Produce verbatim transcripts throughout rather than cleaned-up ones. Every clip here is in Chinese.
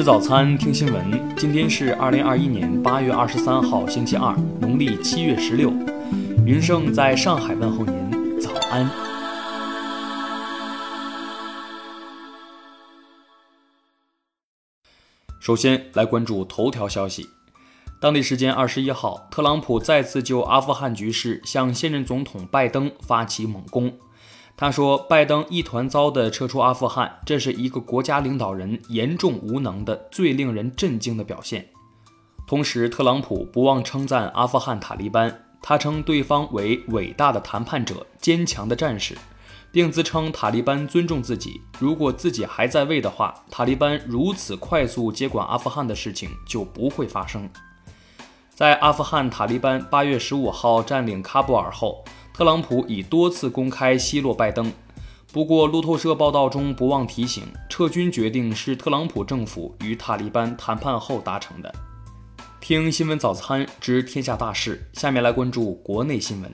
吃早餐，听新闻。今天是二零二一年八月二十三号，星期二，农历七月十六。云盛在上海问候您，早安。首先来关注头条消息。当地时间二十一号，特朗普再次就阿富汗局势向现任总统拜登发起猛攻。他说，拜登一团糟地撤出阿富汗，这是一个国家领导人严重无能的最令人震惊的表现。同时，特朗普不忘称赞阿富汗塔利班，他称对方为伟大的谈判者、坚强的战士，并自称塔利班尊重自己，如果自己还在位的话，塔利班如此快速接管阿富汗的事情就不会发生。在阿富汗塔利班八月十五号占领喀布尔后，特朗普已多次公开奚落拜登，不过路透社报道中不忘提醒，撤军决定是特朗普政府与塔利班谈判后达成的。听新闻早餐，知天下大事，下面来关注国内新闻。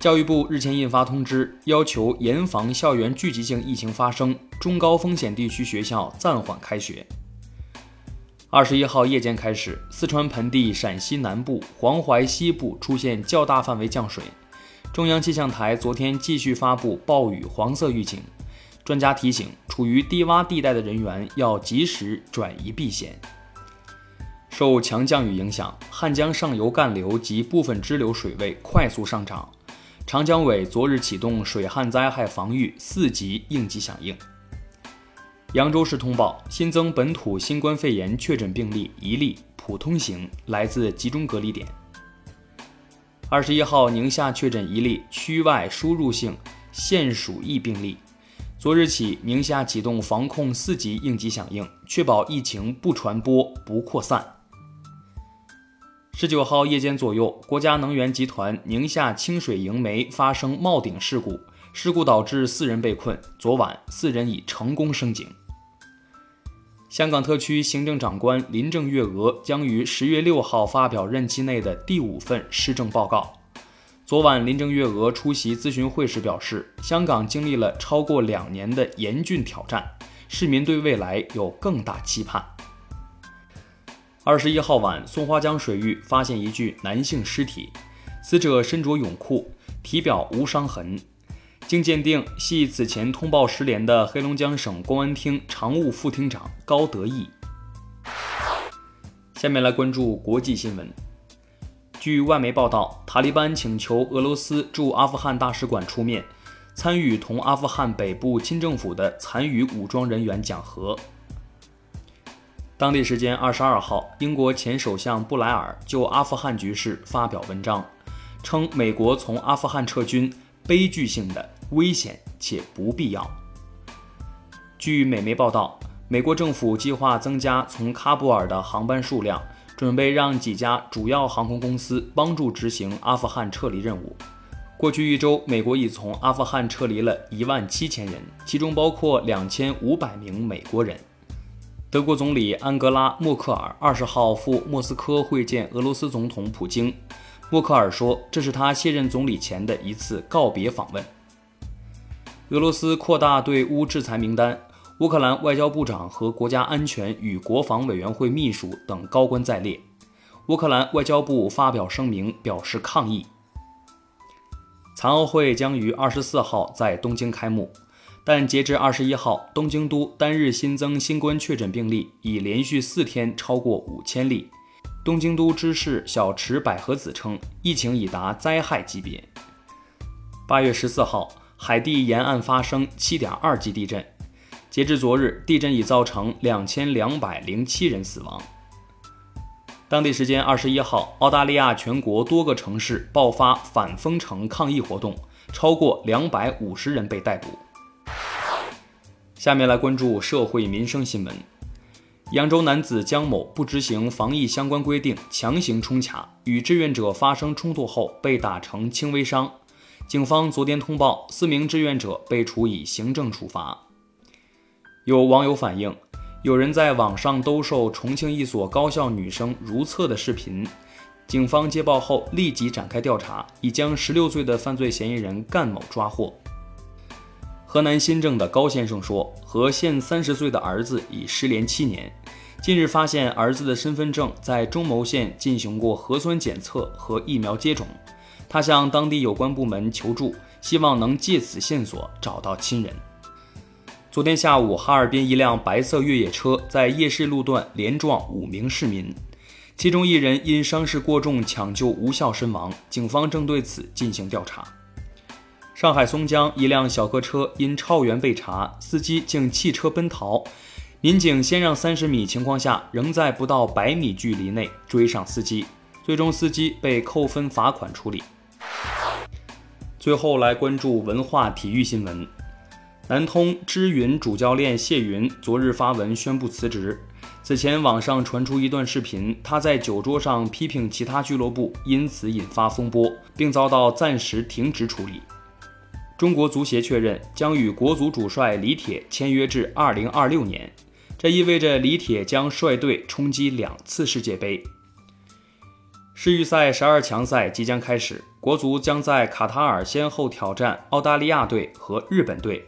教育部日前印发通知，要求严防校园聚集性疫情发生，中高风险地区学校暂缓开学。二十一号夜间开始，四川盆地、陕西南部、黄淮西部出现较大范围降水。中央气象台昨天继续发布暴雨黄色预警，专家提醒，处于低洼地带的人员要及时转移避险。受强降雨影响，汉江上游干流及部分支流水位快速上涨，长江委昨日启动水旱灾害防御四级应急响应。扬州市通报新增本土新冠肺炎确诊病例一例，普通型，来自集中隔离点。二十一号，宁夏确诊一例区外输入性现鼠疫病例。昨日起，宁夏启动防控四级应急响应，确保疫情不传播、不扩散。十九号夜间左右，国家能源集团宁夏清水营煤发生冒顶事故，事故导致四人被困。昨晚，四人已成功升井。香港特区行政长官林郑月娥将于十月六号发表任期内的第五份施政报告。昨晚，林郑月娥出席咨询会时表示，香港经历了超过两年的严峻挑战，市民对未来有更大期盼。二十一号晚，松花江水域发现一具男性尸体，死者身着泳裤，体表无伤痕。经鉴定，系此前通报失联的黑龙江省公安厅常务副厅长高德义。下面来关注国际新闻。据外媒报道，塔利班请求俄罗斯驻阿富汗大使馆出面，参与同阿富汗北部亲政府的残余武装人员讲和。当地时间二十二号，英国前首相布莱尔就阿富汗局势发表文章，称美国从阿富汗撤军悲剧性的、危险且不必要。据美媒报道，美国政府计划增加从喀布尔的航班数量，准备让几家主要航空公司帮助执行阿富汗撤离任务。过去一周，美国已从阿富汗撤离了一万七千人，其中包括两千五百名美国人。德国总理安格拉·默克尔二十号赴莫斯科会见俄罗斯总统普京。默克尔说，这是他卸任总理前的一次告别访问。俄罗斯扩大对乌制裁名单，乌克兰外交部长和国家安全与国防委员会秘书等高官在列。乌克兰外交部发表声明表示抗议。残奥会将于二十四号在东京开幕，但截至二十一号，东京都单日新增新冠确诊病例已连续四天超过五千例。东京都知事小池百合子称，疫情已达灾害级别。八月十四号，海地沿岸发生 七点二 级地震，截至昨日，地震已造成两千两百零七人死亡。当地时间二十一号，澳大利亚全国多个城市爆发反封城抗议活动，超过两百五十人被逮捕。下面来关注社会民生新闻。扬州男子江某不执行防疫相关规定，强行冲卡，与志愿者发生冲突后被打成轻微伤。警方昨天通报，四名志愿者被处以行政处罚。有网友反映，有人在网上兜售重庆一所高校女生如厕的视频，警方接报后立即展开调查，已将十六岁的犯罪嫌疑人干某抓获。河南新郑的高先生说，和现三十岁的儿子已失联七年，近日发现儿子的身份证在中牟县进行过核酸检测和疫苗接种，他向当地有关部门求助，希望能借此线索找到亲人。昨天下午，哈尔滨一辆白色越野车在夜市路段连撞五名市民，其中一人因伤势过重抢救无效身亡，警方正对此进行调查。上海松江一辆小客车因超员被查，司机竟弃车奔逃，民警先让三十米情况下仍在不到百米距离内追上司机，最终司机被扣分罚款处理。最后来关注文化体育新闻。南通知云主教练谢云昨日发文宣布辞职。此前网上传出一段视频，他在酒桌上批评其他俱乐部，因此引发风波，并遭到暂时停职处理。中国足协确认将与国足主帅李铁签约至二零二六年，这意味着李铁将率队冲击两次世界杯。世预赛十二强赛即将开始，国足将在卡塔尔先后挑战澳大利亚队和日本队。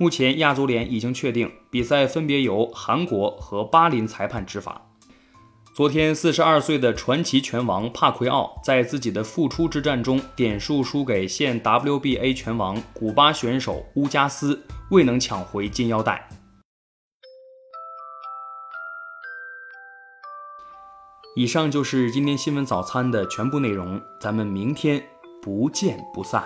目前亚足联已经确定比赛分别由韩国和巴林裁判执法。昨天四十二岁的传奇拳王帕奎奥在自己的复出之战中点数输给现 W B A 拳王古巴选手乌加斯，未能抢回金腰带。以上就是今天新闻早餐的全部内容，咱们明天不见不散。